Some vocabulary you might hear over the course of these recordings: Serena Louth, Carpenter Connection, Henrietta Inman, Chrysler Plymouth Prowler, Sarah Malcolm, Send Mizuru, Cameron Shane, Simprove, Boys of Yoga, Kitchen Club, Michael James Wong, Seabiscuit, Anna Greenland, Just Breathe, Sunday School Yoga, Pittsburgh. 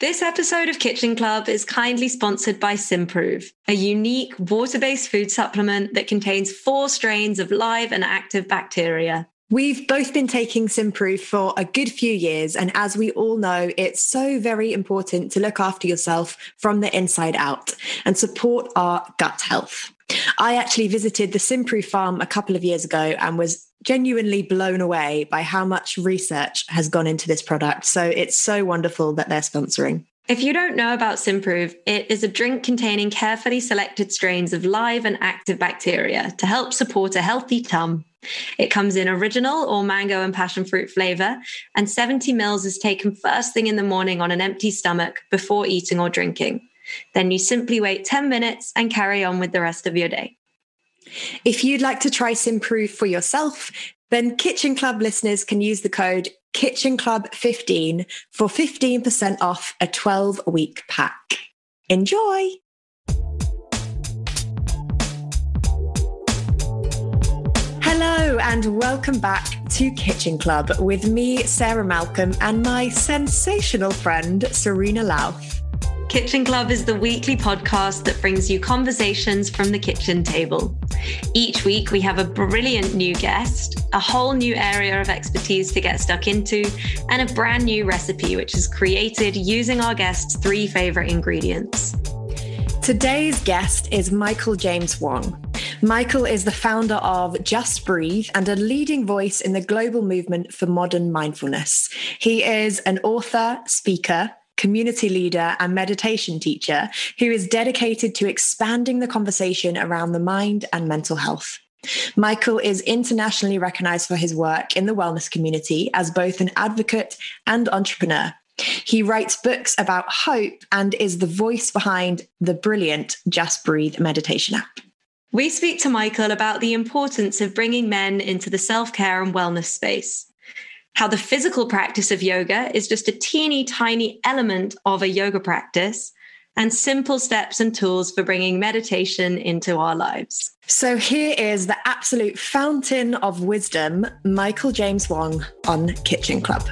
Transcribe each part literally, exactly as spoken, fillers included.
This episode of Kitchen Club is kindly sponsored by Simprove, a unique water-based food supplement that contains four strains of live and active bacteria. We've both been taking Simprove for a good few years, and as we all know, it's so very important to look after yourself from the inside out and support our gut health. I actually visited the Simprove farm a couple of years ago and was genuinely blown away by how much research has gone into this product. So it's so wonderful that they're sponsoring. If you don't know about Simprove, it is a drink containing carefully selected strains of live and active bacteria to help support a healthy tum. It comes in original or mango and passion fruit flavor, and seventy mils is taken first thing in the morning on an empty stomach before eating or drinking. Then you simply wait ten minutes and carry on with the rest of your day. If you'd like to try Simprove for yourself, then Kitchen Club listeners can use the code Kitchen Club fifteen for fifteen percent off a twelve-week pack. Enjoy! Hello and welcome back to Kitchen Club with me, Sarah Malcolm, and my sensational friend, Serena Louth. Kitchen Club is the weekly podcast that brings you conversations from the kitchen table. Each week, we have a brilliant new guest, a whole new area of expertise to get stuck into, and a brand new recipe, which is created using our guests' three favorite ingredients. Today's guest is Michael James Wong. Michael is the founder of Just Breathe and a leading voice in the global movement for modern mindfulness. He is an author, speaker, community leader and meditation teacher who is dedicated to expanding the conversation around the mind and mental health. Michael is internationally recognized for his work in the wellness community as both an advocate and entrepreneur. He writes books about hope and is the voice behind the brilliant Just Breathe meditation app. We speak to Michael about the importance of bringing men into the self-care and wellness space. How the physical practice of yoga is just a teeny tiny element of a yoga practice, and simple steps and tools for bringing meditation into our lives. So here is the absolute fountain of wisdom, Michael James Wong on Kitchen Club.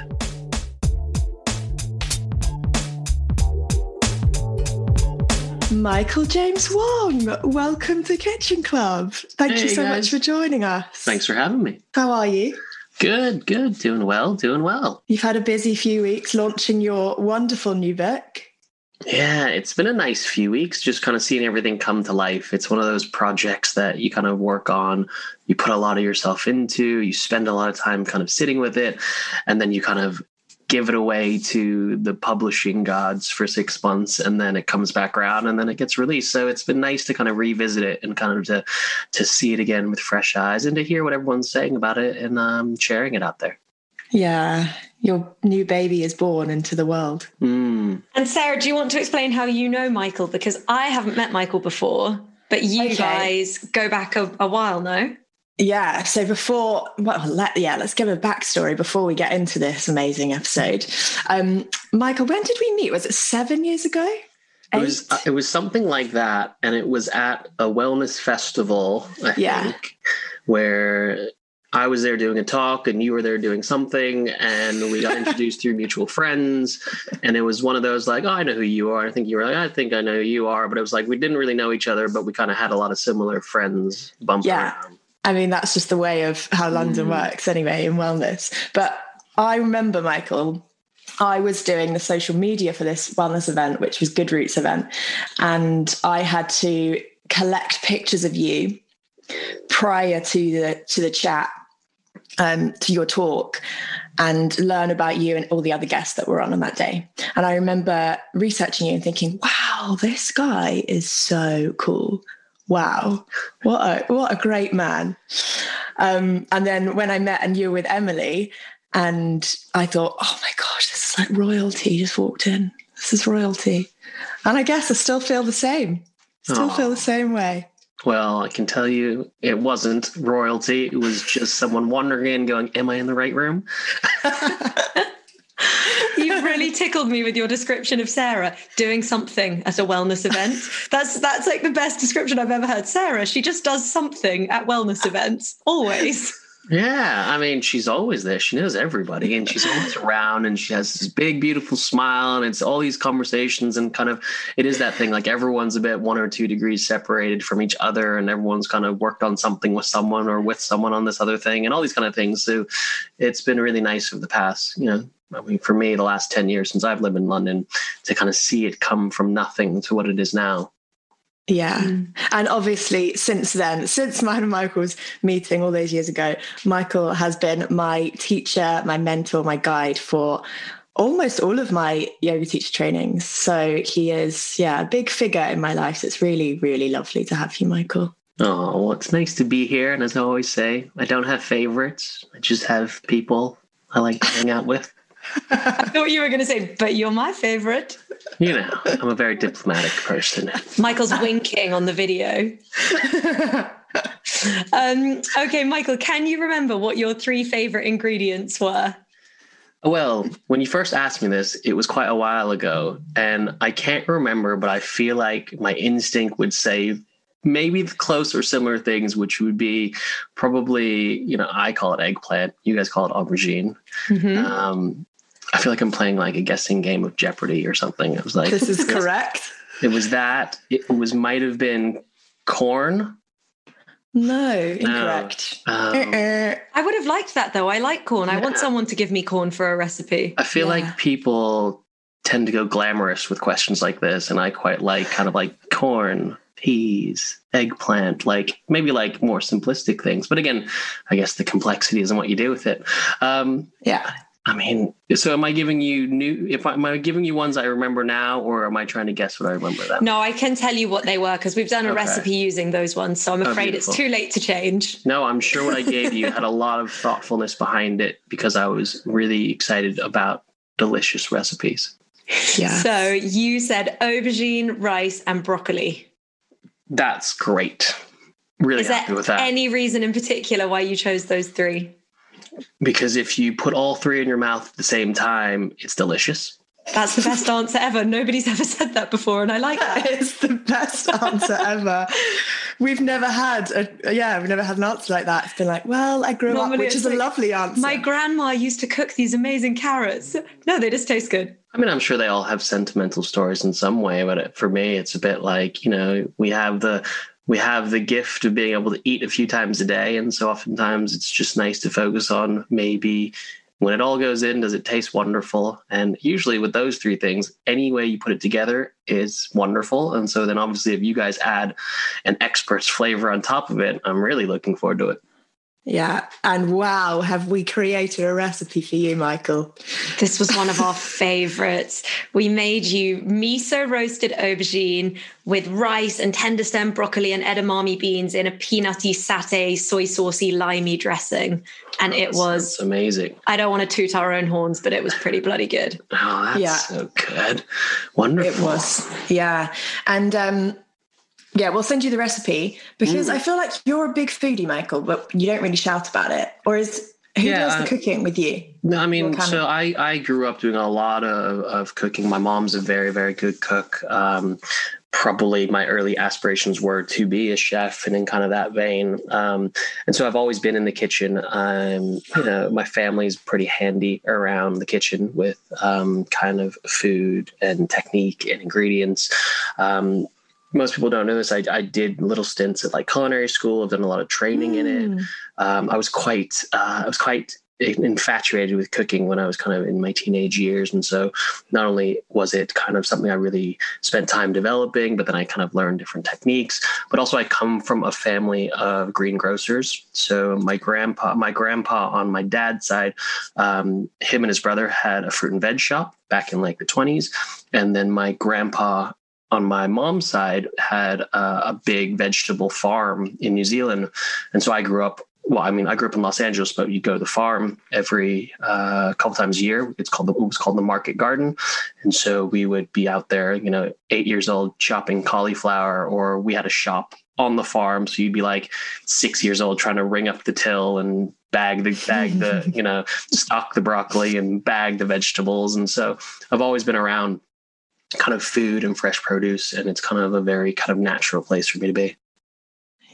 Michael James Wong, welcome to Kitchen Club. Thank hey you so guys. much for joining us. Thanks for having me. How are you? Good, good. Doing well, doing well. You've had a busy few weeks launching your wonderful new book. Yeah, it's been a nice few weeks, just kind of seeing everything come to life. It's one of those projects that you kind of work on, you put a lot of yourself into, you spend a lot of time kind of sitting with it, and then you kind of give it away to the publishing gods for six months and then it comes back around and then it gets released. So it's been nice to kind of revisit it and kind of to to see it again with fresh eyes and to hear what everyone's saying about it and um, sharing it out there. Yeah, your new baby is born into the world. Mm. And Sarah, do you want to explain how you know Michael? Because I haven't met Michael before, but you okay. guys go back a, a while, no? Yeah. So before, well, let, yeah, let's give a backstory before we get into this amazing episode. Um, Michael, when did we meet? Was it seven years ago? Eight? It was, it was something like that. And it was at a wellness festival, I yeah. think, where I was there doing a talk and you were there doing something, and we got introduced through mutual friends. And it was one of those like, oh, I know who you are. I think you were like, I think I know who you are. But it was like, we didn't really know each other, but we kind of had a lot of similar friends bumping yeah. around. I mean, that's just the way of how London mm. works anyway in wellness. But I remember, Michael, I was doing the social media for this wellness event, which was Good Roots event. And I had to collect pictures of you prior to the, to the chat, um, to your talk, and learn about you and all the other guests that were on on that day. And I remember researching you and thinking, wow, this guy is so cool. Wow, what a what a great man. Um, and then when I met and you were with Emily, and I thought, oh my gosh, this is like royalty just walked in. This is royalty. And I guess I still feel the same. Still Aww. Feel the same way. Well, I can tell you it wasn't royalty. It was just someone wandering in going, am I in the right room? You really tickled me with your description of Sarah doing something at a wellness event. That's that's like the best description I've ever heard. Sarah, she just does something at wellness events, always. Yeah, I mean, she's always there. She knows everybody, and she's always around, and she has this big, beautiful smile, and it's all these conversations, and kind of it is that thing, like everyone's a bit one or two degrees separated from each other, and everyone's kind of worked on something with someone or with someone on this other thing and all these kind of things. So it's been really nice over the past, you know, I mean, for me, the last ten years since I've lived in London, to kind of see it come from nothing to what it is now. Yeah. Mm. And obviously since then, since mine and Michael's meeting all those years ago, Michael has been my teacher, my mentor, my guide for almost all of my yoga teacher trainings. So he is, yeah, a big figure in my life. So it's really, really lovely to have you, Michael. Oh, well, it's nice to be here. And as I always say, I don't have favorites. I just have people I like to hang out with. I thought you were going to say, but you're my favourite. You know, I'm a very diplomatic person. Michael's winking on the video. um, okay, Michael, can you remember what your three favourite ingredients were? Well, when you first asked me this, it was quite a while ago, and I can't remember, but I feel like my instinct would say maybe the close or similar things, which would be probably, you know, I call it eggplant. You guys call it aubergine. Mm-hmm. Um, I feel like I'm playing like a guessing game of Jeopardy or something. It was like, this is correct. It was that. It was might have been corn. No, incorrect. No. Um, uh-uh. I would have liked that though. I like corn. Yeah. I want someone to give me corn for a recipe. I feel yeah. like people tend to go glamorous with questions like this, and I quite like kind of like corn, peas, eggplant, like maybe like more simplistic things. But again, I guess the complexity isn't what you do with it. Um, yeah. I mean, so am I giving you new? If I, am I giving you ones I remember now, or am I trying to guess what I remember then? No, I can tell you what they were because we've done a okay. recipe using those ones. So I'm afraid oh, it's too late to change. No, I'm sure what I gave you had a lot of thoughtfulness behind it because I was really excited about delicious recipes. Yeah. So you said aubergine, rice, and broccoli. That's great. Really Is happy with that. Is there any reason in particular why you chose those three? Because if you put all three in your mouth at the same time, it's delicious. That's the best answer ever. Nobody's ever said that before, and I like that. It's the best answer ever. We've never had, a, yeah, we've never had an answer like that. It's been like, well, I grew Normally up, which is like, a lovely answer. My grandma used to cook these amazing carrots. No, they just taste good. I mean, I'm sure they all have sentimental stories in some way, but it, for me, it's a bit like, you know, we have the... We have the gift of being able to eat a few times a day. And so oftentimes it's just nice to focus on maybe when it all goes in, does it taste wonderful? And usually with those three things, any way you put it together is wonderful. And so then obviously if you guys add an expert's flavor on top of it, I'm really looking forward to it. Yeah. And wow, have we created a recipe for you, Michael? This was one of our favourites. We made you miso roasted aubergine with rice and tender stem broccoli and edamame beans in a peanutty, satay, soy saucy, limey dressing. And it was amazing. I don't want to toot our own horns, but it was pretty bloody good. Oh, that's yeah. so good. Wonderful. It was. Yeah. And, um, yeah, we'll send you the recipe because mm. I feel like you're a big foodie, Michael, but you don't really shout about it. Or is who yeah, does the uh, cooking with you? No, I mean, so I, I grew up doing a lot of, of cooking. My mom's a very, very good cook. Um, probably my early aspirations were to be a chef and in kind of that vein. Um, and so I've always been in the kitchen. Um, you know, my family's pretty handy around the kitchen with um, kind of food and technique and ingredients. Um, most people don't know this. I, I did little stints at like culinary school. I've done a lot of training mm. in it. Um, I was quite, uh, I was quite, infatuated with cooking when I was kind of in my teenage years. And so not only was it kind of something I really spent time developing, but then I kind of learned different techniques, but also I come from a family of greengrocers. So my grandpa, my grandpa on my dad's side, um, him and his brother had a fruit and veg shop back in like the twenties. And then my grandpa on my mom's side had a, a big vegetable farm in New Zealand. And so I grew up Well, I mean, I grew up in Los Angeles, but you go to the farm every uh, couple times a year. It's called the, it was called the Market Garden. And so we would be out there, you know, eight years old chopping cauliflower, or we had a shop on the farm. So you'd be like six years old trying to ring up the till and bag the, bag the, you know, stock the broccoli and bag the vegetables. And so I've always been around kind of food and fresh produce, and it's kind of a very kind of natural place for me to be.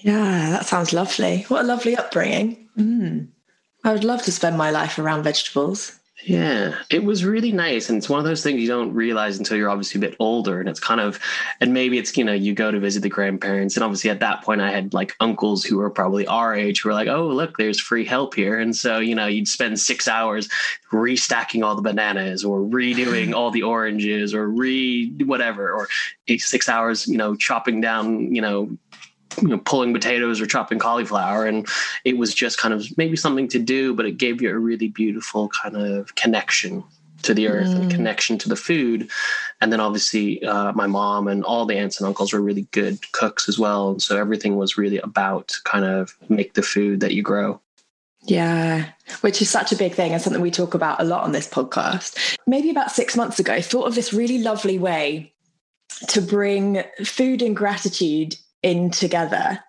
Yeah, that sounds lovely. What a lovely upbringing. Mm. I would love to spend my life around vegetables. Yeah, it was really nice. And it's one of those things you don't realize until you're obviously a bit older. And it's kind of, and maybe it's, you know, you go to visit the grandparents. And obviously at that point, I had like uncles who were probably our age who were like, oh, look, there's free help here. And so, you know, you'd spend six hours restacking all the bananas or redoing all the oranges or re whatever, or six hours, you know, chopping down, you know, you know, pulling potatoes or chopping cauliflower. And it was just kind of maybe something to do, but it gave you a really beautiful kind of connection to the earth mm. and connection to the food. And then obviously uh, my mom and all the aunts and uncles were really good cooks as well. And so everything was really about kind of make the food that you grow. Yeah, which is such a big thing and something we talk about a lot on this podcast. Maybe about six months ago, I thought of this really lovely way to bring food and gratitude in together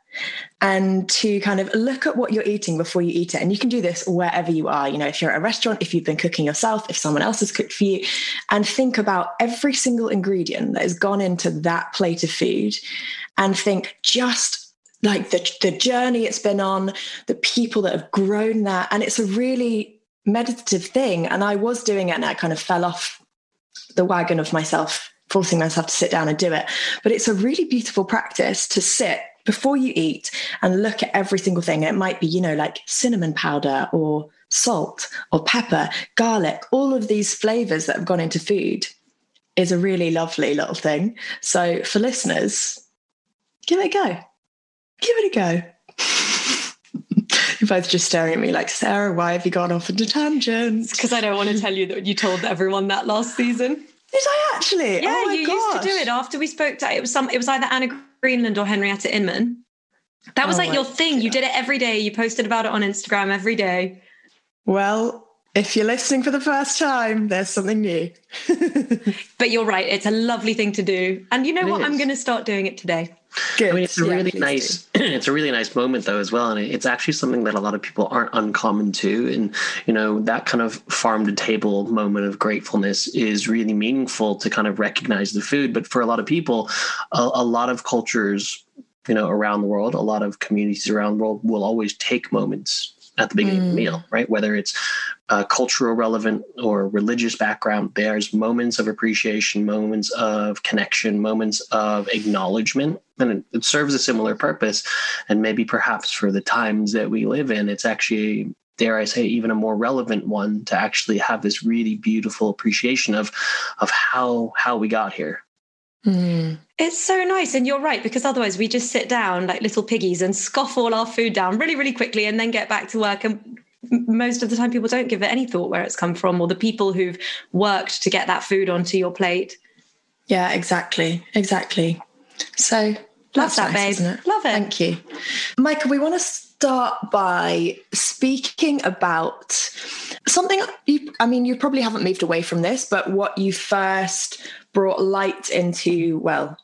and to kind of look at what you're eating before you eat it. And you can do this wherever you are, you know, if you're at a restaurant, if you've been cooking yourself, if someone else has cooked for you, and think about every single ingredient that has gone into that plate of food and think just like the, the journey it's been on, the people that have grown that. And it's a really meditative thing. And I was doing it and I kind of fell off the wagon of myself forcing myself to sit down and do it. But it's a really beautiful practice to sit before you eat and look at every single thing. And it might be, you know, like cinnamon powder or salt or pepper, garlic, all of these flavors that have gone into food is a really lovely little thing. So for listeners, give it a go. Give it a go. You're both just staring at me like, Sarah, why have you gone off into tangents? Because I don't want to tell you that you told everyone that last season. Did I actually? Yeah, oh my you gosh. used to do it after we spoke to it was some it was either Anna Greenland or Henrietta Inman. That was oh like your thing. God. You did it every day. You posted about it on Instagram every day. Well, if you're listening for the first time, there's something new. But you're right, it's a lovely thing to do. And you know it what? Is. I'm gonna start doing it today. Good. I mean, it's a yeah, really nice do. It's a really nice moment though as well, and it's actually something that a lot of people aren't uncommon to. And you know, that kind of farm to table moment of gratefulness is really meaningful to kind of recognize the food. But for a lot of people, a, a lot of cultures, you know, around the world, a lot of communities around the world will always take moments at the beginning mm. of the meal, right? Whether it's uh, cultural relevant or religious background, there's moments of appreciation, moments of connection, moments of acknowledgement, and it, it serves a similar purpose. And maybe perhaps for the times that we live in, it's actually, dare I say, even a more relevant one to actually have this really beautiful appreciation of, of how, how we got here. Mm. It's so nice. And you're right, because otherwise we just sit down like little piggies and scoff all our food down really, really quickly and then get back to work. And most of the time people don't give it any thought where it's come from, or the people who've worked to get that food onto your plate. Yeah, exactly. Exactly. So love that, babe. Isn't it? Love it. Thank you. Michael, we want to start by speaking about something. You, I mean, you probably haven't moved away from this, but what you first brought light into, well,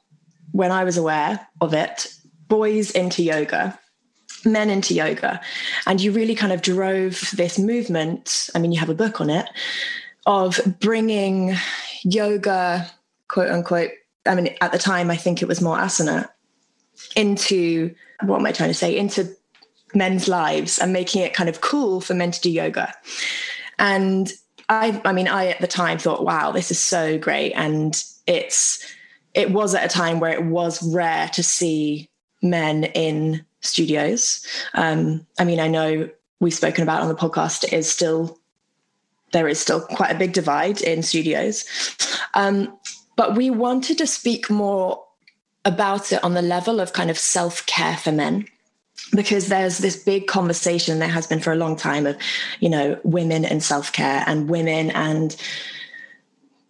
when I was aware of it, boys into yoga, men into yoga. And you really kind of drove this movement. I mean, you have a book on it, of bringing yoga, quote unquote, I mean, at the time, I think it was more asana, into, what am I trying to say, into men's lives and making it kind of cool for men to do yoga. And I, I mean, I at the time thought, wow, this is so great. And it's, it was at a time where it was rare to see men in studios. Um, I mean, I know we've spoken about on the podcast, it is still, there is still quite a big divide in studios. Um, but we wanted to speak more about it on the level of kind of self-care for men, because there's this big conversation that has been for a long time of, you know, women and self-care and women and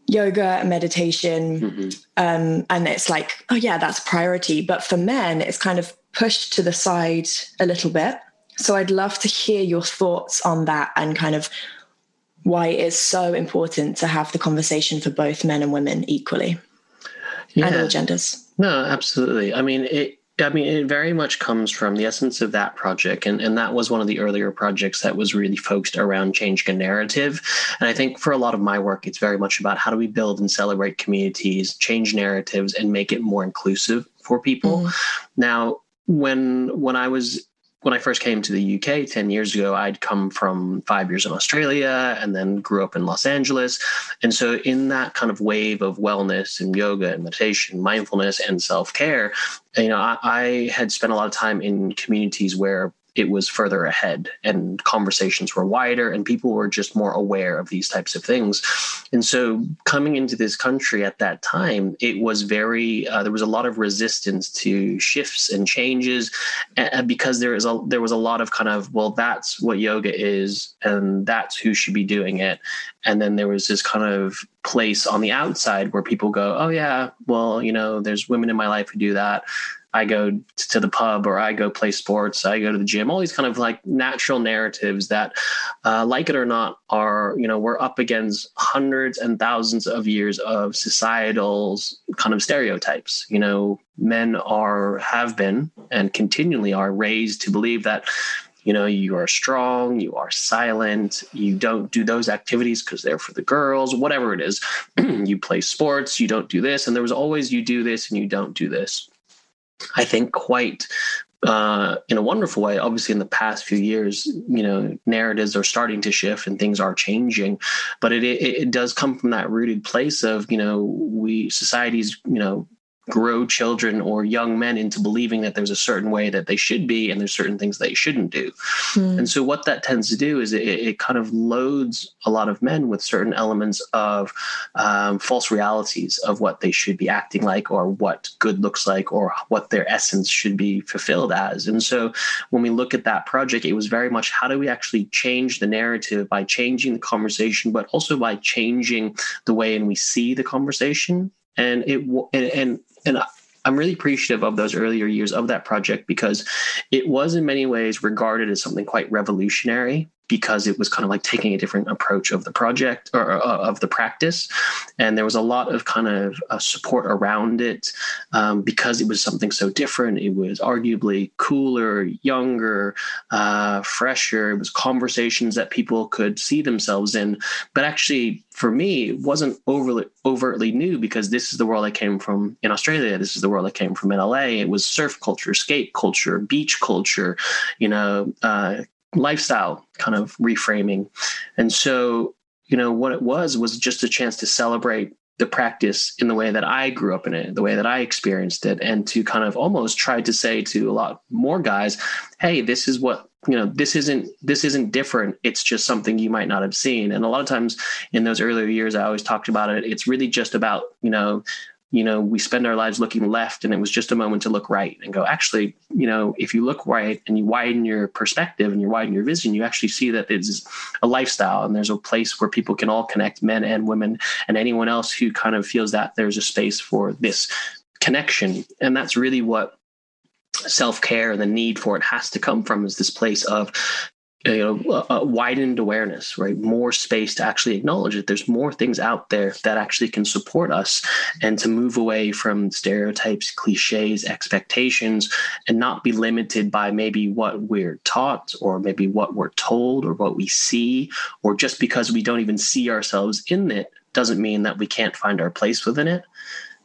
yoga and meditation. Mm-hmm. Um, and it's like, oh yeah, that's priority. But for men, it's kind of pushed to the side a little bit. So I'd love to hear your thoughts on that and kind of why it's so important to have the conversation for both men and women equally. Yeah. And all genders. No, absolutely. I mean, it, I mean, it very much comes from the essence of that project. And, and that was one of the earlier projects that was really focused around changing a narrative. And I think for a lot of my work, it's very much about how do we build and celebrate communities, change narratives, and make it more inclusive for people. Mm. Now, when when I was... When I first came to the U K ten years ago, I'd come from five years in Australia and then grew up in Los Angeles. And so in that kind of wave of wellness and yoga and meditation, mindfulness and self-care, you know, I, I had spent a lot of time in communities where it was further ahead and conversations were wider and people were just more aware of these types of things. And so coming into this country at that time, it was very, uh, there was a lot of resistance to shifts and changes uh, because there is a, there was a lot of kind of, well, that's what yoga is and that's who should be doing it. And then there was this kind of place on the outside where people go, oh yeah, well, you know, there's women in my life who do that. I go to the pub or I go play sports, I go to the gym, all these kind of like natural narratives that, uh, like it or not, are, you know, we're up against hundreds and thousands of years of societal kind of stereotypes. You know, men are, have been and continually are raised to believe that, you know, you are strong, you are silent, you don't do those activities because they're for the girls, whatever it is. You play sports, you don't do this. And there was always you do this and you don't do this. I think quite uh, in a wonderful way, obviously in the past few years, you know, narratives are starting to shift and things are changing, but it, it, it does come from that rooted place of, you know, we societies, you know, grow children or young men into believing that there's a certain way that they should be and there's certain things they shouldn't do. Mm. And so what that tends to do is it, it kind of loads a lot of men with certain elements of um, false realities of what they should be acting like or what good looks like or what their essence should be fulfilled as. And so when we look at that project, it was very much how do we actually change the narrative by changing the conversation, but also by changing the way in we see the conversation. And it and and and I'm really appreciative of those earlier years of that project because it was in many ways regarded as something quite revolutionary because it was kind of like taking a different approach of the project or uh, of the practice. And there was a lot of kind of uh, support around it um, because it was something so different. It was arguably cooler, younger, uh, fresher. It was conversations that people could see themselves in. But actually, for me, it wasn't overly, overtly new because this is the world I came from in Australia. This is the world I came from in L A. It was surf culture, skate culture, beach culture, you know, uh, lifestyle kind of reframing. And so, you know, what it was was just a chance to celebrate the practice in the way that I grew up in it, the way that I experienced it, and to kind of almost try to say to a lot more guys, hey, this is what, you know, this isn't, this isn't different. It's just something you might not have seen. And a lot of times in those earlier years, I always talked about it. It's really just about, you know, you know, we spend our lives looking left and it was just a moment to look right and go, actually, you know, if you look right and you widen your perspective and you widen your vision, you actually see that it's a lifestyle and there's a place where people can all connect, men and women and anyone else who kind of feels that there's a space for this connection. And that's really what self-care and the need for it has to come from, is this place of, you know, uh, widened awareness, right? More space to actually acknowledge that there's more things out there that actually can support us and to move away from stereotypes, cliches, expectations, and not be limited by maybe what we're taught or maybe what we're told or what we see, or just because we don't even see ourselves in it doesn't mean that we can't find our place within it.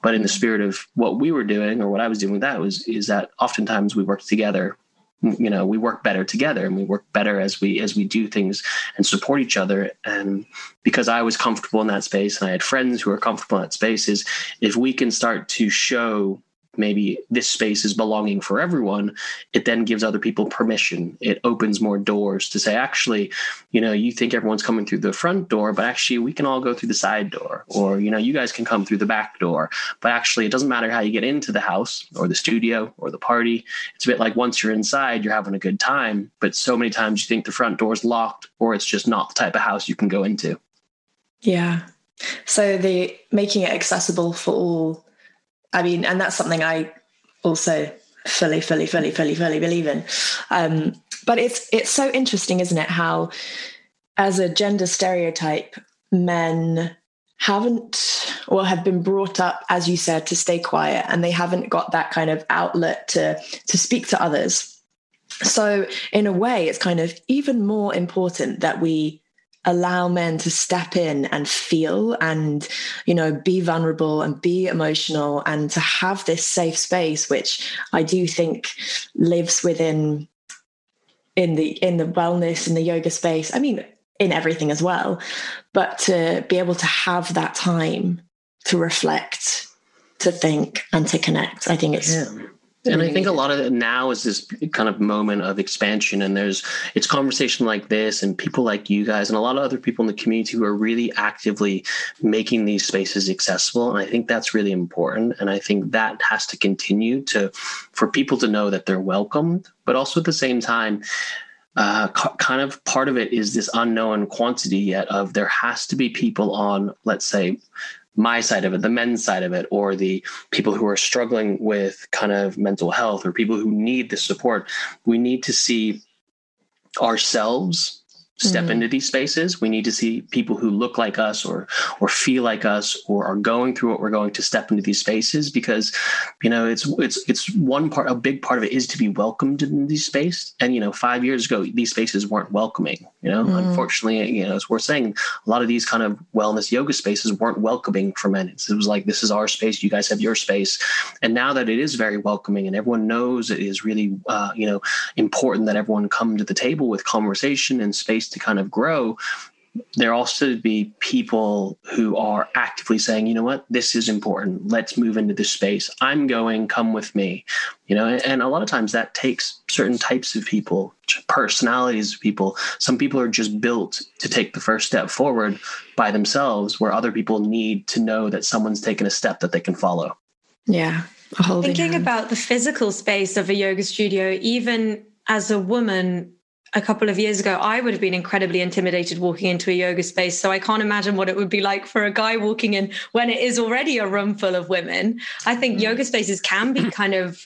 But in the spirit of what we were doing, or what I was doing with that, was is that oftentimes we work together. You know, we work better together, and we work better as we as we do things and support each other. And because I was comfortable in that space, and I had friends who were comfortable in that space, is if we can start to show maybe this space is belonging for everyone, it then gives other people permission. It opens more doors to say, actually, you know, you think everyone's coming through the front door, but actually we can all go through the side door, or, you know, you guys can come through the back door, but actually it doesn't matter how you get into the house or the studio or the party. It's a bit like once you're inside, you're having a good time, but so many times you think the front door's locked, or it's just not the type of house you can go into. Yeah. So the making it accessible for all, I mean, and that's something I also fully, fully, fully, fully, fully believe in. Um, but it's it's so interesting, isn't it, how as a gender stereotype, men haven't or have been brought up, as you said, to stay quiet, and they haven't got that kind of outlet to to speak to others. So in a way, it's kind of even more important that we allow men to step in and feel and, you know, be vulnerable and be emotional, and to have this safe space, which I do think lives within in the in the wellness, in the yoga space. I mean, in everything as well. But to be able to have that time to reflect, to think, and to connect, I think it's... Yeah. And I think a lot of it now is this kind of moment of expansion, and there's it's conversation like this and people like you guys and a lot of other people in the community who are really actively making these spaces accessible. And I think that's really important. And I think that has to continue to for people to know that they're welcomed, but also at the same time, uh, ca- kind of part of it is this unknown quantity yet of there has to be people on, let's say, my side of it, the men's side of it, or the people who are struggling with kind of mental health, or people who need the support. We need to see ourselves step mm-hmm. into these spaces. We need to see people who look like us or or feel like us or are going through what we're going to step into these spaces, because, you know, it's it's it's one part, a big part of it is to be welcomed in these spaces. And, you know, five years ago, these spaces weren't welcoming. You know, mm. unfortunately, you know, as we're saying, a lot of these kind of wellness yoga spaces weren't welcoming for men. It was like, this is our space. You guys have your space. And now that it is very welcoming and everyone knows it is really, uh, you know, important that everyone come to the table with conversation and space to kind of grow. There also be people who are actively saying, you know what, this is important. Let's move into this space. I'm going, come with me. You know, and a lot of times that takes certain types of people, personalities of people. Some people are just built to take the first step forward by themselves, where other people need to know that someone's taken a step that they can follow. Yeah. Thinking hand. about the physical space of a yoga studio, even as a woman, a couple of years ago, I would have been incredibly intimidated walking into a yoga space. So I can't imagine what it would be like for a guy walking in when it is already a room full of women. I think mm. yoga spaces can be kind of,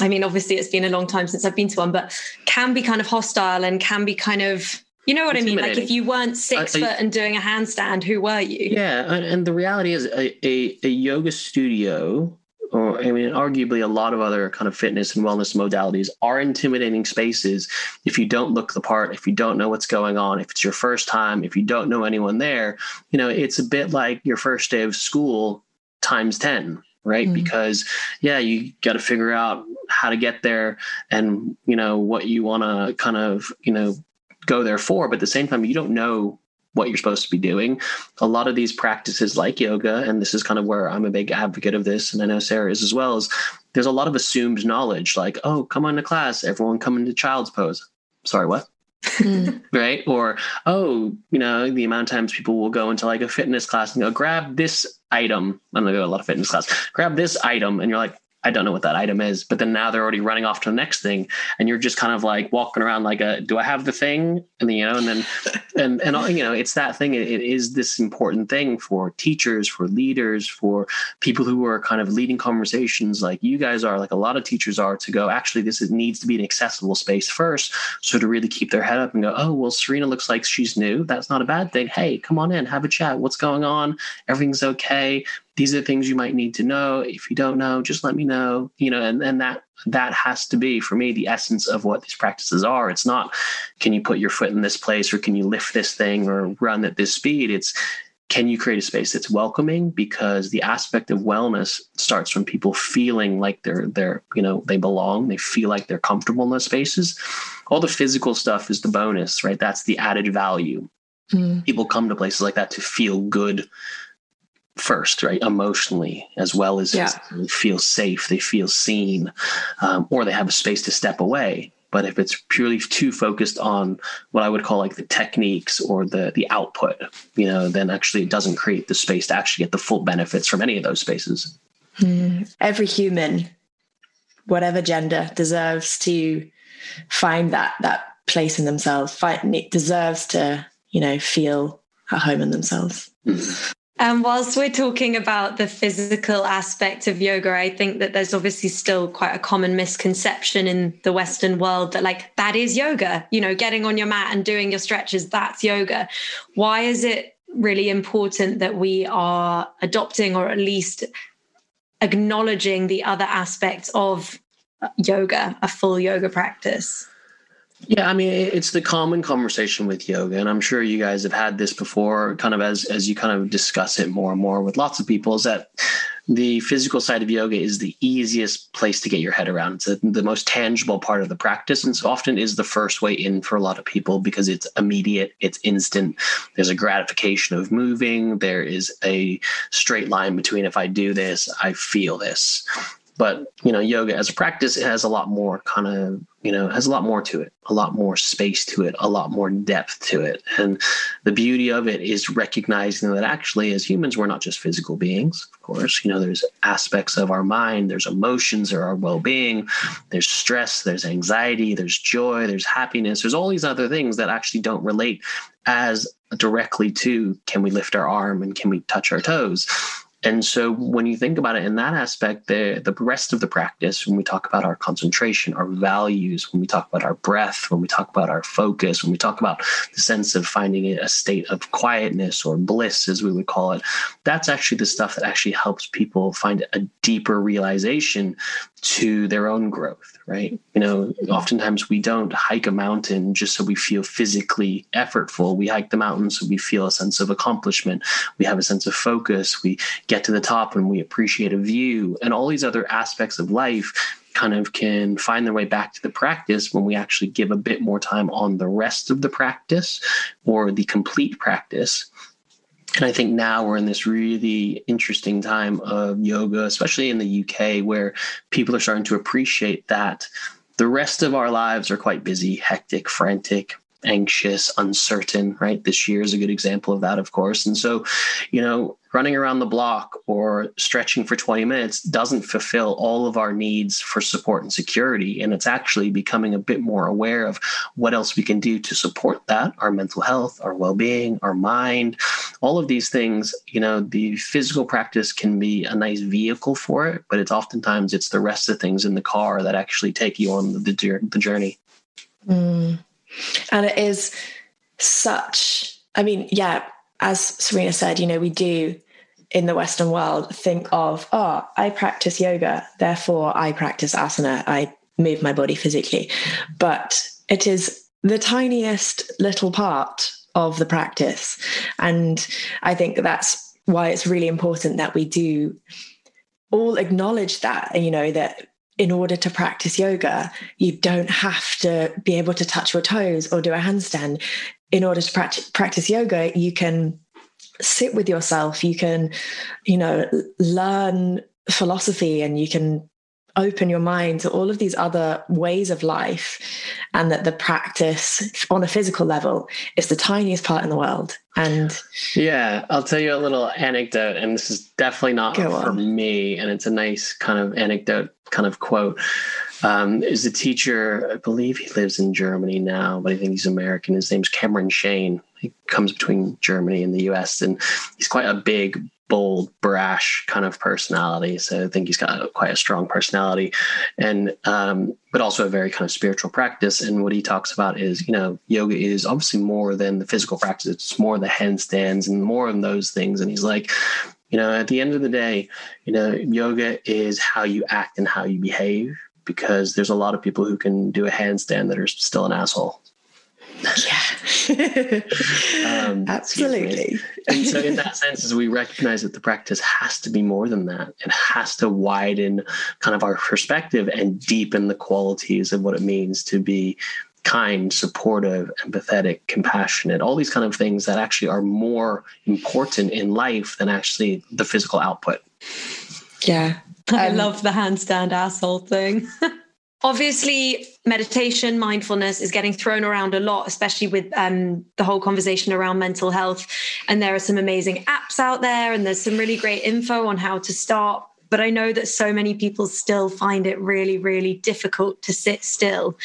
I mean, obviously it's been a long time since I've been to one, but can be kind of hostile and can be kind of, you know what I mean? Like if you weren't six uh, foot and doing a handstand, who were you? Yeah. And, and the reality is a, a, a yoga studio, or I mean, arguably a lot of other kind of fitness and wellness modalities, are intimidating spaces if you don't look the part, if you don't know what's going on, if it's your first time, if you don't know anyone there. You know, it's a bit like your first day of school times ten, right? Mm-hmm. Because, yeah, you got to figure out how to get there and, you know, what you want to kind of, you know, go there for. But at the same time, you don't know what you're supposed to be doing. A lot of these practices like yoga, and this is kind of where I'm a big advocate of this, and I know Sarah is as well, is there's a lot of assumed knowledge, like, oh, come on to class, everyone come into child's pose. Sorry, what? Mm. Right? Or, oh, you know, the amount of times people will go into like a fitness class and go, grab this item. I'm going to go to a lot of fitness class. Grab this item. And you're like, I don't know what that item is, but then now they're already running off to the next thing. And you're just kind of like walking around like a, do I have the thing? And then, you know, and then, and, and, you know, it's that thing. It, it is this important thing for teachers, for leaders, for people who are kind of leading conversations like you guys are, like a lot of teachers are, to go, actually, this is, needs to be an accessible space first. So to really keep their head up and go, oh, well, Serena looks like she's new. That's not a bad thing. Hey, come on in, have a chat. What's going on? Everything's okay. These are things you might need to know. If you don't know, just let me know, you know, and, and that, that has to be, for me, the essence of what these practices are. It's not, can you put your foot in this place, or can you lift this thing, or run at this speed? It's, can you create a space that's welcoming? Because the aspect of wellness starts from people feeling like they're, they're, you know, they belong, they feel like they're comfortable in those spaces. All the physical stuff is the bonus, right? That's the added value. Mm. People come to places like that to feel good first, right? Emotionally, as well as yeah. they feel safe, they feel seen, um, or they have a space to step away. But if it's purely too focused on what I would call like the techniques or the the output, you know, then actually it doesn't create the space to actually get the full benefits from any of those spaces. Mm. Every human, whatever gender, deserves to find that that place in themselves. Find, deserves to, you know, feel at home in themselves. Mm. And whilst we're talking about the physical aspect of yoga, I think that there's obviously still quite a common misconception in the Western world that like, that is yoga, you know, getting on your mat and doing your stretches, that's yoga. Why is it really important that we are adopting or at least acknowledging the other aspects of yoga, a full yoga practice? Yeah, I mean, it's the common conversation with yoga, and I'm sure you guys have had this before, kind of as as you kind of discuss it more and more with lots of people, is that the physical side of yoga is the easiest place to get your head around. It's the, the most tangible part of the practice, and so often is the first way in for a lot of people because it's immediate, it's instant. There's a gratification of moving. There is a straight line between if I do this, I feel this. But, you know, yoga as a practice, it has a lot more kind of, you know, has a lot more to it, a lot more space to it, a lot more depth to it. And the beauty of it is recognizing that actually as humans, we're not just physical beings, of course. You know, there's aspects of our mind, there's emotions, there are well-being, there's stress, there's anxiety, there's joy, there's happiness. There's all these other things that actually don't relate as directly to can we lift our arm and can we touch our toes? And so when you think about it in that aspect, the, the rest of the practice, when we talk about our concentration, our values, when we talk about our breath, when we talk about our focus, when we talk about the sense of finding a state of quietness or bliss, as we would call it, that's actually the stuff that actually helps people find a deeper realization to their own growth, right? You know, oftentimes we don't hike a mountain just so we feel physically effortful. We hike the mountain so we feel a sense of accomplishment. We have a sense of focus. We get to the top and we appreciate a view, and all these other aspects of life kind of can find their way back to the practice when we actually give a bit more time on the rest of the practice or the complete practice. And I think now we're in this really interesting time of yoga, especially in the U K, where people are starting to appreciate that the rest of our lives are quite busy, hectic, frantic, anxious, uncertain, right? This year is a good example of that, of course. And so, you know, running around the block or stretching for twenty minutes doesn't fulfill all of our needs for support and security. And it's actually becoming a bit more aware of what else we can do to support that, our mental health, our well-being, our mind, all of these things. You know, the physical practice can be a nice vehicle for it, but it's oftentimes it's the rest of the things in the car that actually take you on the, the journey. Mm. And it is such, I mean, yeah, as Serena said, you know, we do in the Western world think of, oh, I practice yoga, therefore I practice asana, I move my body physically. But it is the tiniest little part of the practice. And I think that's why it's really important that we do all acknowledge that, you know, that in order to practice yoga, you don't have to be able to touch your toes or do a handstand. In order to practice, practice yoga, you can sit with yourself, you can, you know, learn philosophy, and you can open your mind to all of these other ways of life. And that the practice on a physical level is the tiniest part in the world. And yeah, I'll tell you a little anecdote, and this is definitely not for me, and it's a nice kind of anecdote, kind of quote. Um, is a teacher, I believe he lives in Germany now, but I think he's American. His name's Cameron Shane. He comes between Germany and the U S, and he's quite a big, bold, brash kind of personality. So I think he's got a, quite a strong personality, and um, but also a very kind of spiritual practice. And what he talks about is, you know, yoga is obviously more than the physical practice. It's more the handstands and more than those things. And he's like, you know, at the end of the day, you know, yoga is how you act and how you behave, because there's a lot of people who can do a handstand that are still an asshole. Yeah. um, Absolutely. And so in that sense, is we recognize that the practice has to be more than that. It has to widen kind of our perspective and deepen the qualities of what it means to be kind, supportive, empathetic, compassionate, all these kind of things that actually are more important in life than actually the physical output. Yeah. I um, love the handstand asshole thing. Obviously, meditation, mindfulness is getting thrown around a lot, especially with um, the whole conversation around mental health. And there are some amazing apps out there and there's some really great info on how to start. But I know that so many people still find it really, really difficult to sit still.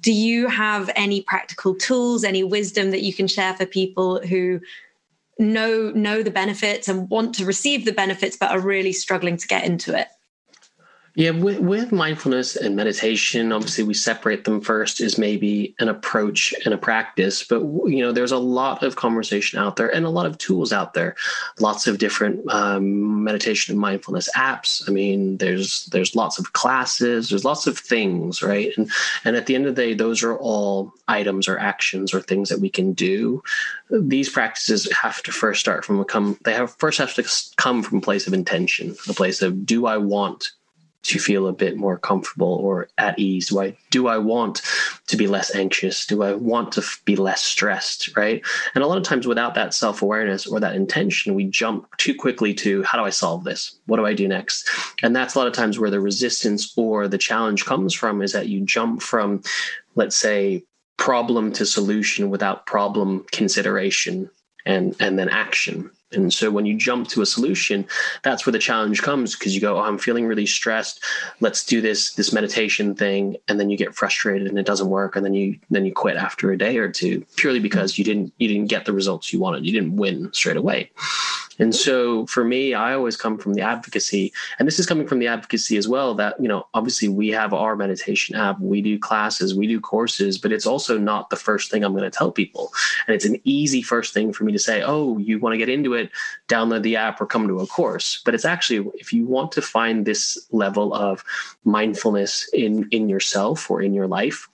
Do you have any practical tools, any wisdom that you can share for people who know, know the benefits and want to receive the benefits, but are really struggling to get into it? Yeah, with, with mindfulness and meditation, obviously we separate them. First is maybe an approach and a practice, but you know, there's a lot of conversation out there and a lot of tools out there, lots of different um, meditation and mindfulness apps. I mean, there's there's lots of classes, there's lots of things, right? And and at the end of the day, those are all items or actions or things that we can do. These practices have to first start from a come. They have first have to come from a place of intention, a place of, do I want to feel a bit more comfortable or at ease? Do I, do I want to be less anxious? Do I want to be less stressed, right? And a lot of times without that self-awareness or that intention, we jump too quickly to, how do I solve this? What do I do next? And that's a lot of times where the resistance or the challenge comes from, is that you jump from, let's say, problem to solution without problem consideration and, and then action. And so when you jump to a solution, that's where the challenge comes, because you go, oh, I'm feeling really stressed. Let's do this, this meditation thing. And then you get frustrated and it doesn't work. And then you, then you quit after a day or two, purely because you didn't, you didn't get the results you wanted. You didn't win straight away. And so for me, I always come from the advocacy, and this is coming from the advocacy as well, that, you know, obviously we have our meditation app, we do classes, we do courses, but it's also not the first thing I'm going to tell people. And it's an easy first thing for me to say, oh, you want to get into it, download the app or come to a course. But it's actually, if you want to find this level of mindfulness in, in yourself or in your life,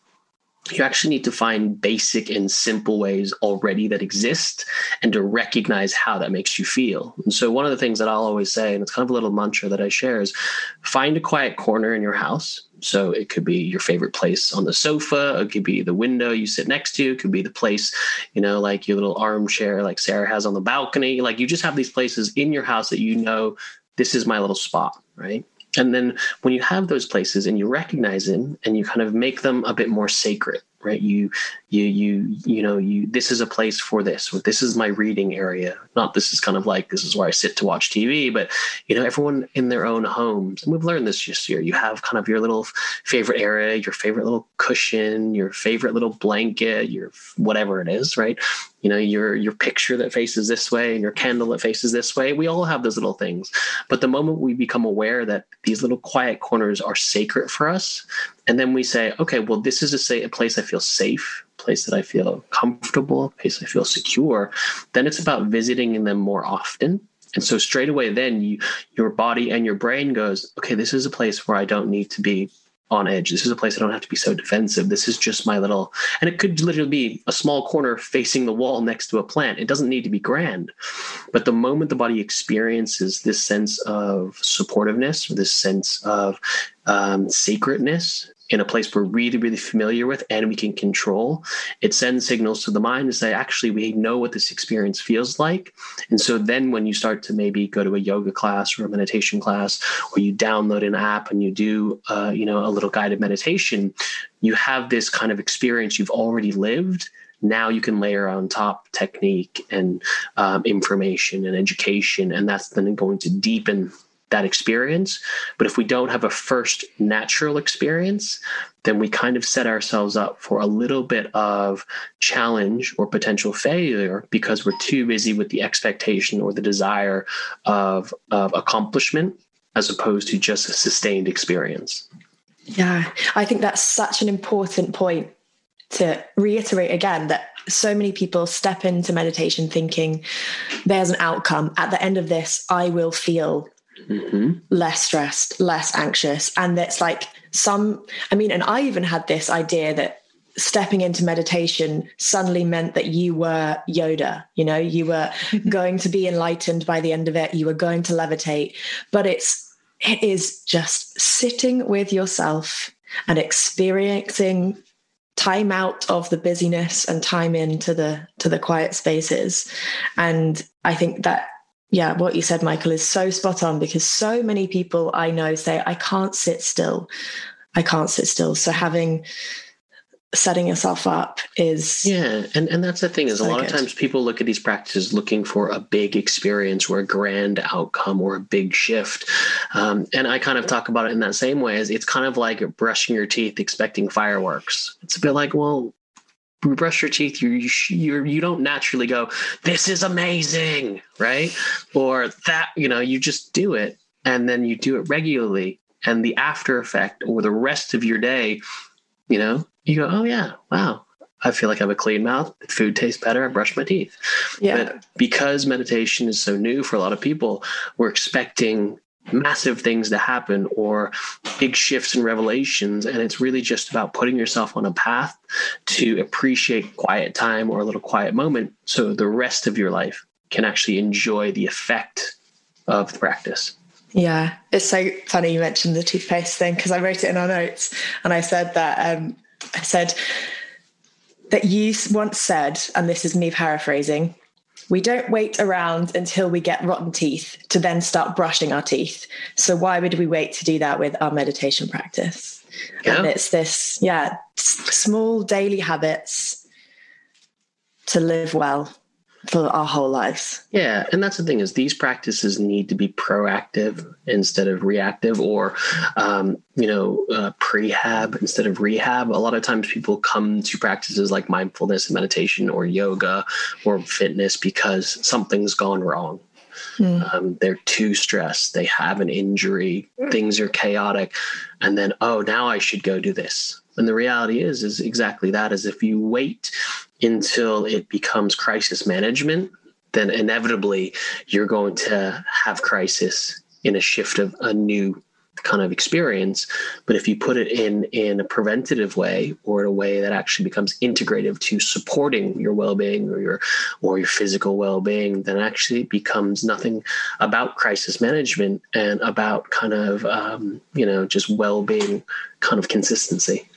you actually need to find basic and simple ways already that exist and to recognize how that makes you feel. And so one of the things that I'll always say, and it's kind of a little mantra that I share, is find a quiet corner in your house. So it could be your favorite place on the sofa. It could be the window you sit next to. It could be the place, you know, like your little armchair, like Sarah has on the balcony. Like you just have these places in your house that you know, this is my little spot, right? And then when you have those places and you recognize them and you kind of make them a bit more sacred, right? You, you, you, you know, you, this is a place for this, or this is my reading area. Not this is kind of like, this is where I sit to watch T V, but you know, everyone in their own homes. And we've learned this this year. You have kind of your little favorite area, your favorite little cushion, your favorite little blanket, your whatever it is, right? You know, your, your picture that faces this way and your candle that faces this way. We all have those little things. But the moment we become aware that these little quiet corners are sacred for us, and then we say, okay, well, this is a, sa- a place I feel safe, place that I feel comfortable, place I feel secure, then it's about visiting them more often. And so straight away, then you, your body and your brain goes, okay, this is a place where I don't need to be on edge. This is a place I don't have to be so defensive. This is just my little, and it could literally be a small corner facing the wall next to a plant. It doesn't need to be grand. But the moment the body experiences this sense of supportiveness, or this sense of um, sacredness, in a place we're really, really familiar with and we can control, it sends signals to the mind to say, actually, we know what this experience feels like. And so then when you start to maybe go to a yoga class or a meditation class, or you download an app and you do, uh, you know, a little guided meditation, you have this kind of experience you've already lived. Now you can layer on top technique and um, information and education, and that's then going to deepen that experience. But if we don't have a first natural experience, then we kind of set ourselves up for a little bit of challenge or potential failure, because we're too busy with the expectation or the desire of, of accomplishment as opposed to just a sustained experience. Yeah, I think that's such an important point to reiterate again, that so many people step into meditation thinking there's an outcome. At the end of this, I will feel Mm-hmm. less stressed, less anxious. And that's like some, I mean, and I even had this idea that stepping into meditation suddenly meant that you were Yoda, you know, you were going to be enlightened by the end of it. You were going to levitate, but it's, it is just sitting with yourself and experiencing time out of the busyness and time into the, to the quiet spaces. And I think that, yeah, what you said, Michael, is so spot on, because so many people I know say, I can't sit still. I can't sit still. So having, setting yourself up is... Yeah, and, and that's the thing is so a lot good. of times people look at these practices looking for a big experience or a grand outcome or a big shift. Um, and I kind of talk about it in that same way as it's kind of like brushing your teeth expecting fireworks. It's a bit like, well... you brush your teeth, you, you you don't naturally go, this is amazing, right? Or that, you know, you just do it, and then you do it regularly, and the after effect or the rest of your day, you know, you go, oh yeah, wow, I feel like I have a clean mouth, food tastes better, I brush my teeth. Yeah. But because meditation is so new for a lot of people, we're expecting massive things to happen or big shifts and revelations. And it's really just about putting yourself on a path to appreciate quiet time or a little quiet moment so the rest of your life can actually enjoy the effect of the practice. Yeah. It's so funny you mentioned the toothpaste thing, because I wrote it in our notes and I said that, um, I said that you once said, and this is me paraphrasing, we don't wait around until we get rotten teeth to then start brushing our teeth. So why would we wait to do that with our meditation practice? Yeah. And it's this, yeah, small daily habits to live well for our whole lives. Yeah. And that's the thing is these practices need to be proactive instead of reactive, or, um, you know, uh, prehab instead of rehab. A lot of times people come to practices like mindfulness and meditation or yoga or fitness because something's gone wrong. Mm. Um, they're too stressed. They have an injury. Things are chaotic. And then, oh, now I should go do this. And the reality is, is exactly that is if you wait until it becomes crisis management, then inevitably you're going to have crisis in a shift of a new kind of experience. But if you put it in, in a preventative way or in a way that actually becomes integrative to supporting your well-being or your, or your physical well-being, then actually it becomes nothing about crisis management and about kind of, um, you know, just well-being kind of consistency.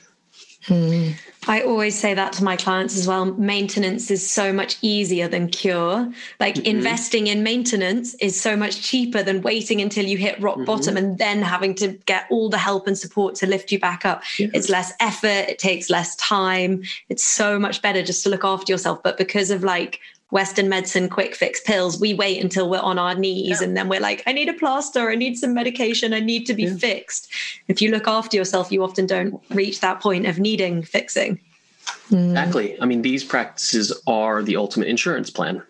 Hmm. I always say that to my clients as well. Maintenance is so much easier than cure. Like mm-hmm. investing in maintenance is so much cheaper than waiting until you hit rock mm-hmm. bottom and then having to get all the help and support to lift you back up. Yes. It's less effort. It takes less time. It's so much better just to look after yourself. But because of like Western medicine, quick fix pills, we wait until we're on our knees yeah. and then we're like, I need a plaster, I need some medication, I need to be yeah. fixed. If you look after yourself, you often don't reach that point of needing fixing. Exactly. I mean, these practices are the ultimate insurance plan.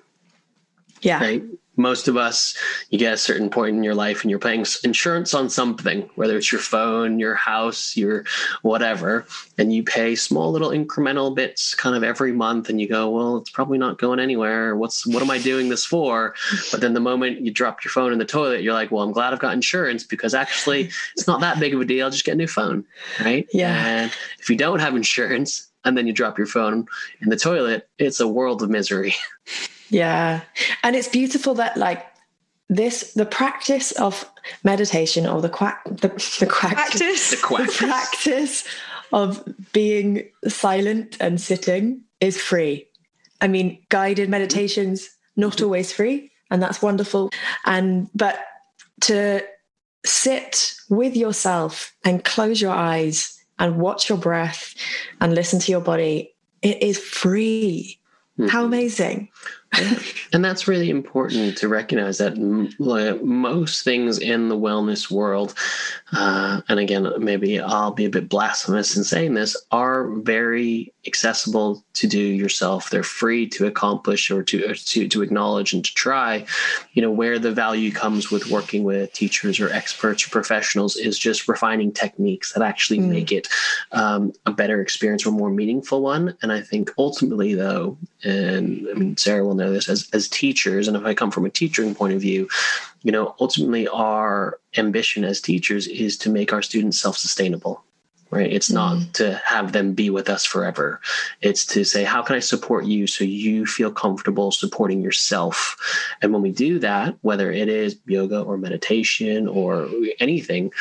Yeah. Right? Most of us, you get a certain point in your life and you're paying insurance on something, whether it's your phone, your house, your whatever, and you pay small little incremental bits kind of every month and you go, well, it's probably not going anywhere. What's, what am I doing this for? But then the moment you drop your phone in the toilet, you're like, well, I'm glad I've got insurance because actually it's not that big of a deal. I'll just get a new phone, right? Yeah. And if you don't have insurance and then you drop your phone in the toilet, it's a world of misery. Yeah. And it's beautiful that like this, the practice of meditation or the quack, the, the quack, practice, the, quack. the practice of being silent and sitting is free. I mean, guided meditation's not always free, and that's wonderful. And, but to sit with yourself and close your eyes and watch your breath and listen to your body, it is free. How amazing. Yeah. And that's really important to recognize that m- most things in the wellness world, uh, and again, maybe I'll be a bit blasphemous in saying this, are very accessible to do yourself. They're free to accomplish or to, or to, to acknowledge and to try. You know, where the value comes with working with teachers or experts or professionals is just refining techniques that actually mm. make it um, a better experience or more meaningful one. And I think ultimately though, and I mean, Sarah will know this as, as teachers. And if I come from a teaching point of view, you know, ultimately our ambition as teachers is to make our students self-sustainable. right? It's mm-hmm. not to have them be with us forever. It's to say, how can I support you so you feel comfortable supporting yourself? And when we do that, whether it is yoga or meditation or anything,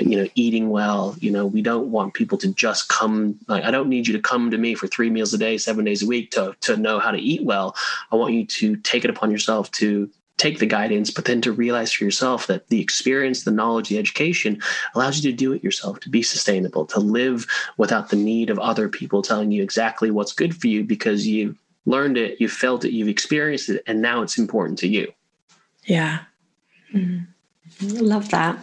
you know, eating well, you know, we don't want people to just come, like, I don't need you to come to me for three meals a day, seven days a week to, to know how to eat well. I want you to take it upon yourself to take the guidance, but then to realize for yourself that the experience, the knowledge, the education allows you to do it yourself, to be sustainable, to live without the need of other people telling you exactly what's good for you, because you learned it, you felt it, you've experienced it, and now it's important to you. Yeah. Mm-hmm. Love that.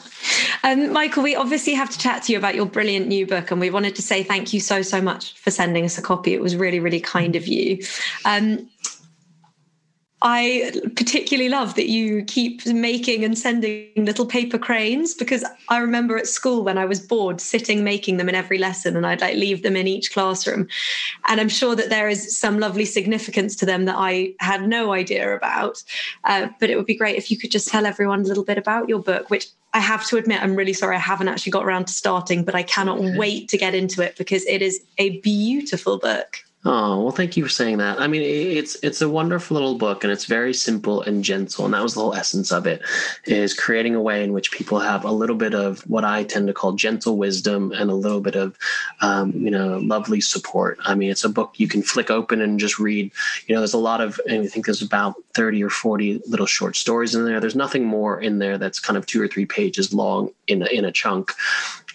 Um, Michael, we obviously have to chat to you about your brilliant new book, and we wanted to say thank you so, so much for sending us a copy. It was really, really kind of you. Um, I particularly love that you keep making and sending little paper cranes, because I remember at school when I was bored sitting making them in every lesson, and I'd like leave them in each classroom. And I'm sure that there is some lovely significance to them that I had no idea about. Uh, but it would be great if you could just tell everyone a little bit about your book, which I have to admit, I'm really sorry I haven't actually got around to starting, but I cannot mm-hmm. wait to get into it because it is a beautiful book. Oh, well, thank you for saying that. I mean, it's it's a wonderful little book, and it's very simple and gentle. And that was the whole essence of it, is creating a way in which people have a little bit of what I tend to call gentle wisdom and a little bit of, um, you know, lovely support. I mean, it's a book you can flick open and just read. You know, there's a lot of, I think there's about thirty or forty little short stories in there. There's nothing more in there that's kind of two or three pages long in a, in a chunk.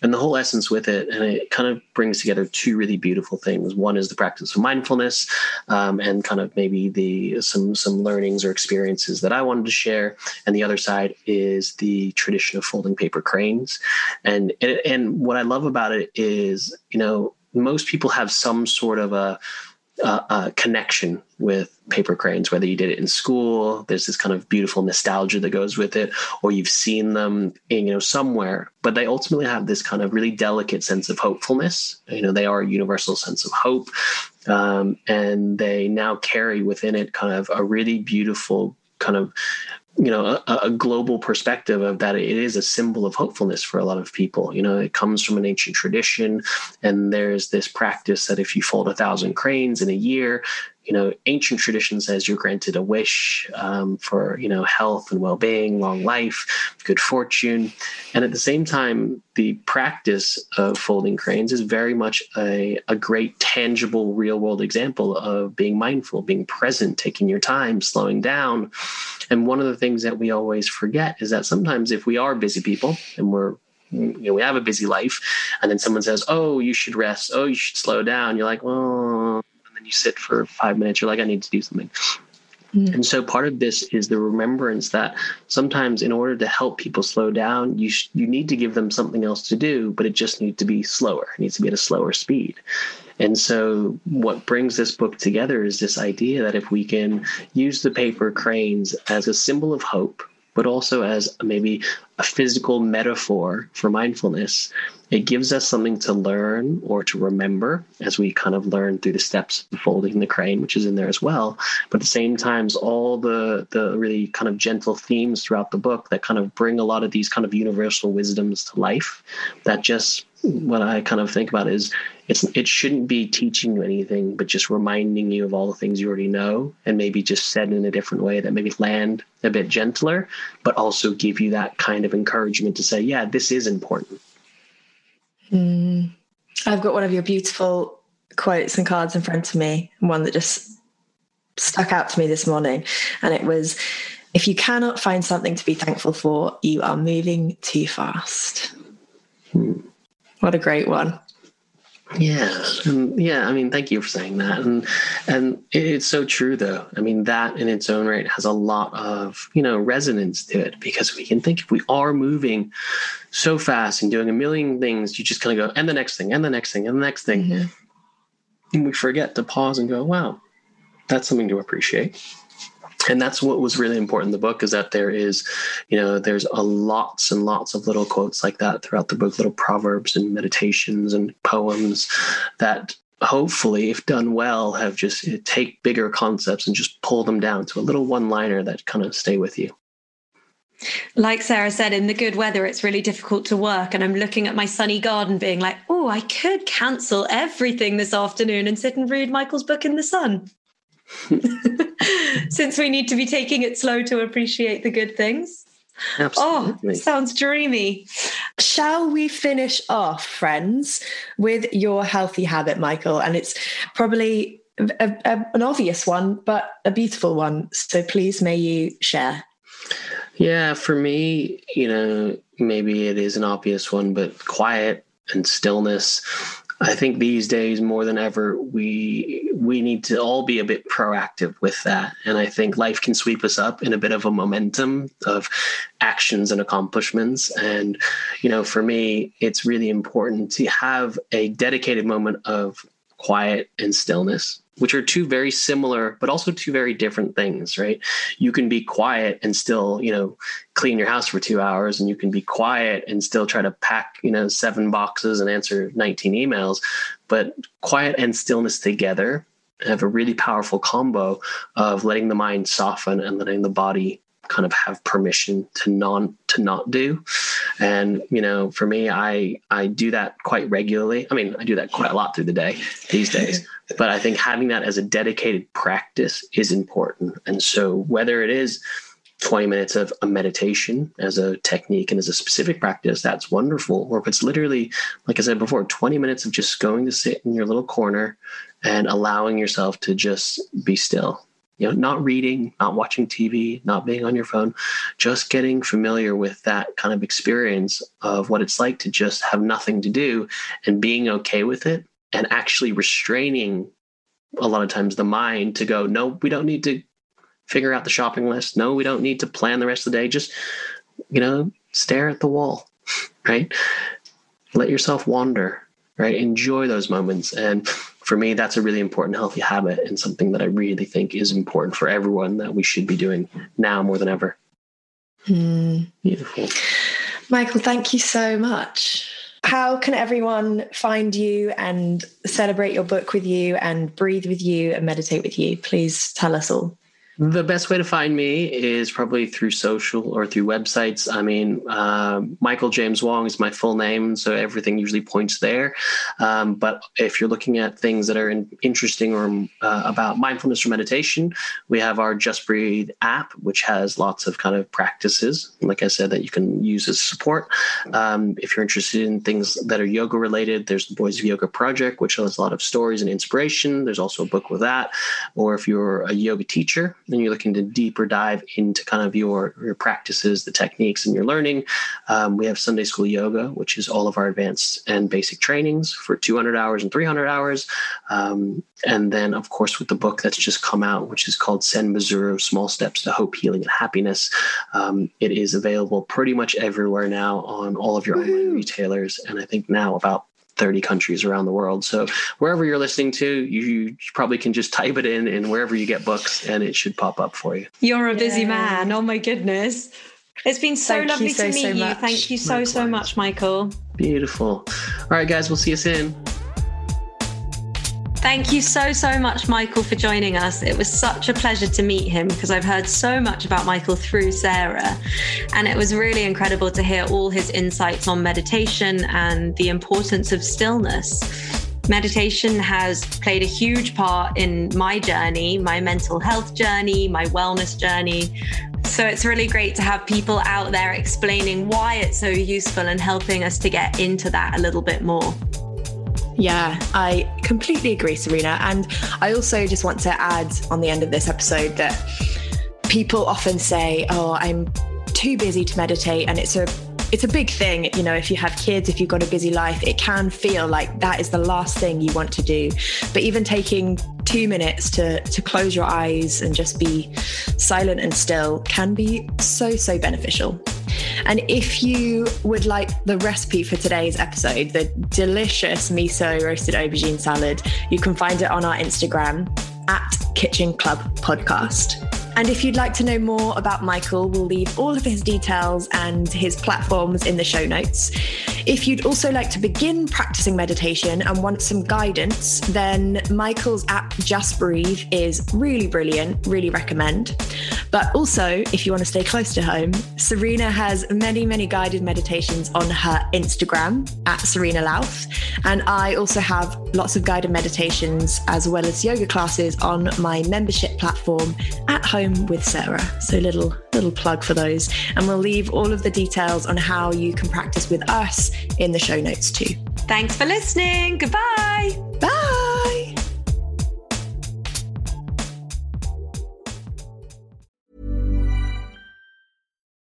And the whole essence with it, and it kind of brings together two really beautiful things. One is the practice of mindfulness, um, and kind of maybe the some some learnings or experiences that I wanted to share. And the other side is the tradition of folding paper cranes. And and, and what I love about it is, you know, most people have some sort of a, a, a connection with paper cranes, whether you did it in school, there's this kind of beautiful nostalgia that goes with it, or you've seen them in, you know, somewhere, but they ultimately have this kind of really delicate sense of hopefulness. You know, they are a universal sense of hope. Um, and they now carry within it kind of a really beautiful kind of, you know, a, a global perspective of that. It is a symbol of hopefulness for a lot of people. You know, it comes from an ancient tradition, and there's this practice that if you fold a thousand cranes in a year, you know, ancient tradition says you're granted a wish um, for, you know, health and well-being, long life, good fortune. And at the same time, the practice of folding cranes is very much a, a great tangible real-world example of being mindful, being present, taking your time, slowing down. And one of the things that we always forget is that sometimes if we are busy people and we're you know, we have a busy life, and then someone says, oh, you should rest. Oh, you should slow down. You're like, well... you sit for five minutes, you're like, I need to do something. Mm. And so part of this is the remembrance that sometimes in order to help people slow down, you sh- you need to give them something else to do, but it just needs to be slower. It needs to be at a slower speed. And so what brings this book together is this idea that if we can use the paper cranes as a symbol of hope, but also as maybe a physical metaphor for mindfulness, it gives us something to learn or to remember as we kind of learn through the steps of folding the crane, which is in there as well. But at the same time, all the, the really kind of gentle themes throughout the book that kind of bring a lot of these kind of universal wisdoms to life, that just what I kind of think about is it's it shouldn't be teaching you anything, but just reminding you of all the things you already know, and maybe just said in a different way that maybe land a bit gentler, but also give you that kind of encouragement to say, yeah, this is important. Mm. I've got one of your beautiful quotes and cards in front of me, one that just stuck out to me this morning. And it was, if you cannot find something to be thankful for, you are moving too fast. Hmm. What a great one. Yeah. Um, yeah. I mean, thank you for saying that. And, and it, it's so true though. I mean, that in its own right has a lot of, you know, resonance to it, because we can think if we are moving so fast and doing a million things, you just kind of go, and the next thing, and the next thing, and the next thing. Mm-hmm. And we forget to pause and go, wow, that's something to appreciate. And that's what was really important in the book, is that there is, you know, there's a lots and lots of little quotes like that throughout the book, little proverbs and meditations and poems that hopefully, if done well, have just take bigger concepts and just pull them down to a little one-liner that kind of stay with you. like Sarah said, in the good weather, it's really difficult to work. And I'm looking at my sunny garden being like, oh, I could cancel everything this afternoon and sit and read Michael's book in the sun. Since we need to be taking it slow to appreciate the good things. Absolutely. Oh, sounds dreamy. Shall we finish off, friends, with your healthy habit, Michael? And it's probably a, a, an obvious one, but a beautiful one. So please, may you share. Yeah, for me, you know, maybe it is an obvious one, but quiet and stillness. I think these days more than ever, we we need to all be a bit proactive with that. And I think life can sweep us up in a bit of a momentum of actions and accomplishments. And, you know, for me, it's really important to have a dedicated moment of quiet and stillness, which are two very similar, but also two very different things, right? You can be quiet and still, you know, clean your house for two hours, and you can be quiet and still try to pack, you know, seven boxes and answer nineteen emails, but quiet and stillness together have a really powerful combo of letting the mind soften and letting the body kind of have permission to non to not do. And, you know, for me, I, I do that quite regularly. I mean, I do that quite a lot through the day these days, but I think having that as a dedicated practice is important. And so whether it is twenty minutes of a meditation as a technique and as a specific practice, that's wonderful. Or if it's literally, like I said before, twenty minutes of just going to sit in your little corner and allowing yourself to just be still. You know, not reading, not watching T V, not being on your phone, just getting familiar with that kind of experience of what it's like to just have nothing to do and being okay with it, and actually restraining a lot of times the mind to go, no, we don't need to figure out the shopping list. No, we don't need to plan the rest of the day. Just, you know, stare at the wall, right? Let yourself wander, right? Enjoy those moments. And for me, that's a really important healthy habit, and something that I really think is important for everyone, that we should be doing now more than ever. Mm. Beautiful. Michael, thank you so much. How can everyone find you and celebrate your book with you and breathe with you and meditate with you? Please tell us all. The best way to find me is probably through social or through websites. I mean, uh, Michael James Wong is my full name, so everything usually points there. Um, but if you're looking at things that are in, interesting or uh, about mindfulness or meditation, we have our Just Breathe app, which has lots of kind of practices, like I said, that you can use as support. Um, if you're interested in things that are yoga related, there's the Boys of Yoga project, which has a lot of stories and inspiration. There's also a book with that. Or if you're a yoga teacher, then you're looking to deeper dive into kind of your, your practices, the techniques, and your learning. Um, we have Sunday School Yoga, which is all of our advanced and basic trainings for two hundred hours and three hundred hours. Um, and then, of course, with the book that's just come out, which is called Send Mizuru, Small Steps to Hope, Healing, and Happiness. Um, it is available pretty much everywhere now on all of your Woo. online retailers. And I think now about thirty countries around the world. So wherever you're listening to, you probably can just type it in, and wherever you get books, and it should pop up for you. You're a busy Yay. man. Oh my goodness. It's been so Thank lovely so, to meet so you. Thank you so, Likewise. so much, Michael. Beautiful. All right, guys, we'll see you soon. Thank you so, so much, Michael, for joining us. It was such a pleasure to meet him, because I've heard so much about Michael through Sarah. And it was really incredible to hear all his insights on meditation and the importance of stillness. Meditation has played a huge part in my journey, my mental health journey, my wellness journey. So it's really great to have people out there explaining why it's so useful and helping us to get into that a little bit more. Yeah, I completely agree, Serena. And I also just want to add on the end of this episode that people often say, oh, I'm too busy to meditate. And it's a it's a big thing. You know, if you have kids, if you've got a busy life, it can feel like that is the last thing you want to do. But even taking two minutes to, to close your eyes and just be silent and still can be so, so beneficial. And if you would like the recipe for today's episode, the delicious miso roasted aubergine salad, you can find it on our Instagram at Kitchen Club Podcast. And if you'd like to know more about Michael, we'll leave all of his details and his platforms in the show notes. If you'd also like to begin practicing meditation and want some guidance, then Michael's app Just Breathe is really brilliant, really recommend. But also, if you want to stay close to home, Serena has many, many guided meditations on her Instagram at Serena Louth. And I also have lots of guided meditations as well as yoga classes on my membership platform At Home with Sarah. So little, little plug for those. And we'll leave all of the details on how you can practice with us in the show notes too. Thanks for listening. Goodbye. Bye.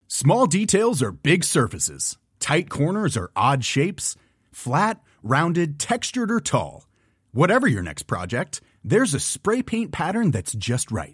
Small details are big surfaces. Tight corners are odd shapes. Flat, rounded, textured, or tall. Whatever your next project, there's a spray paint pattern that's just right.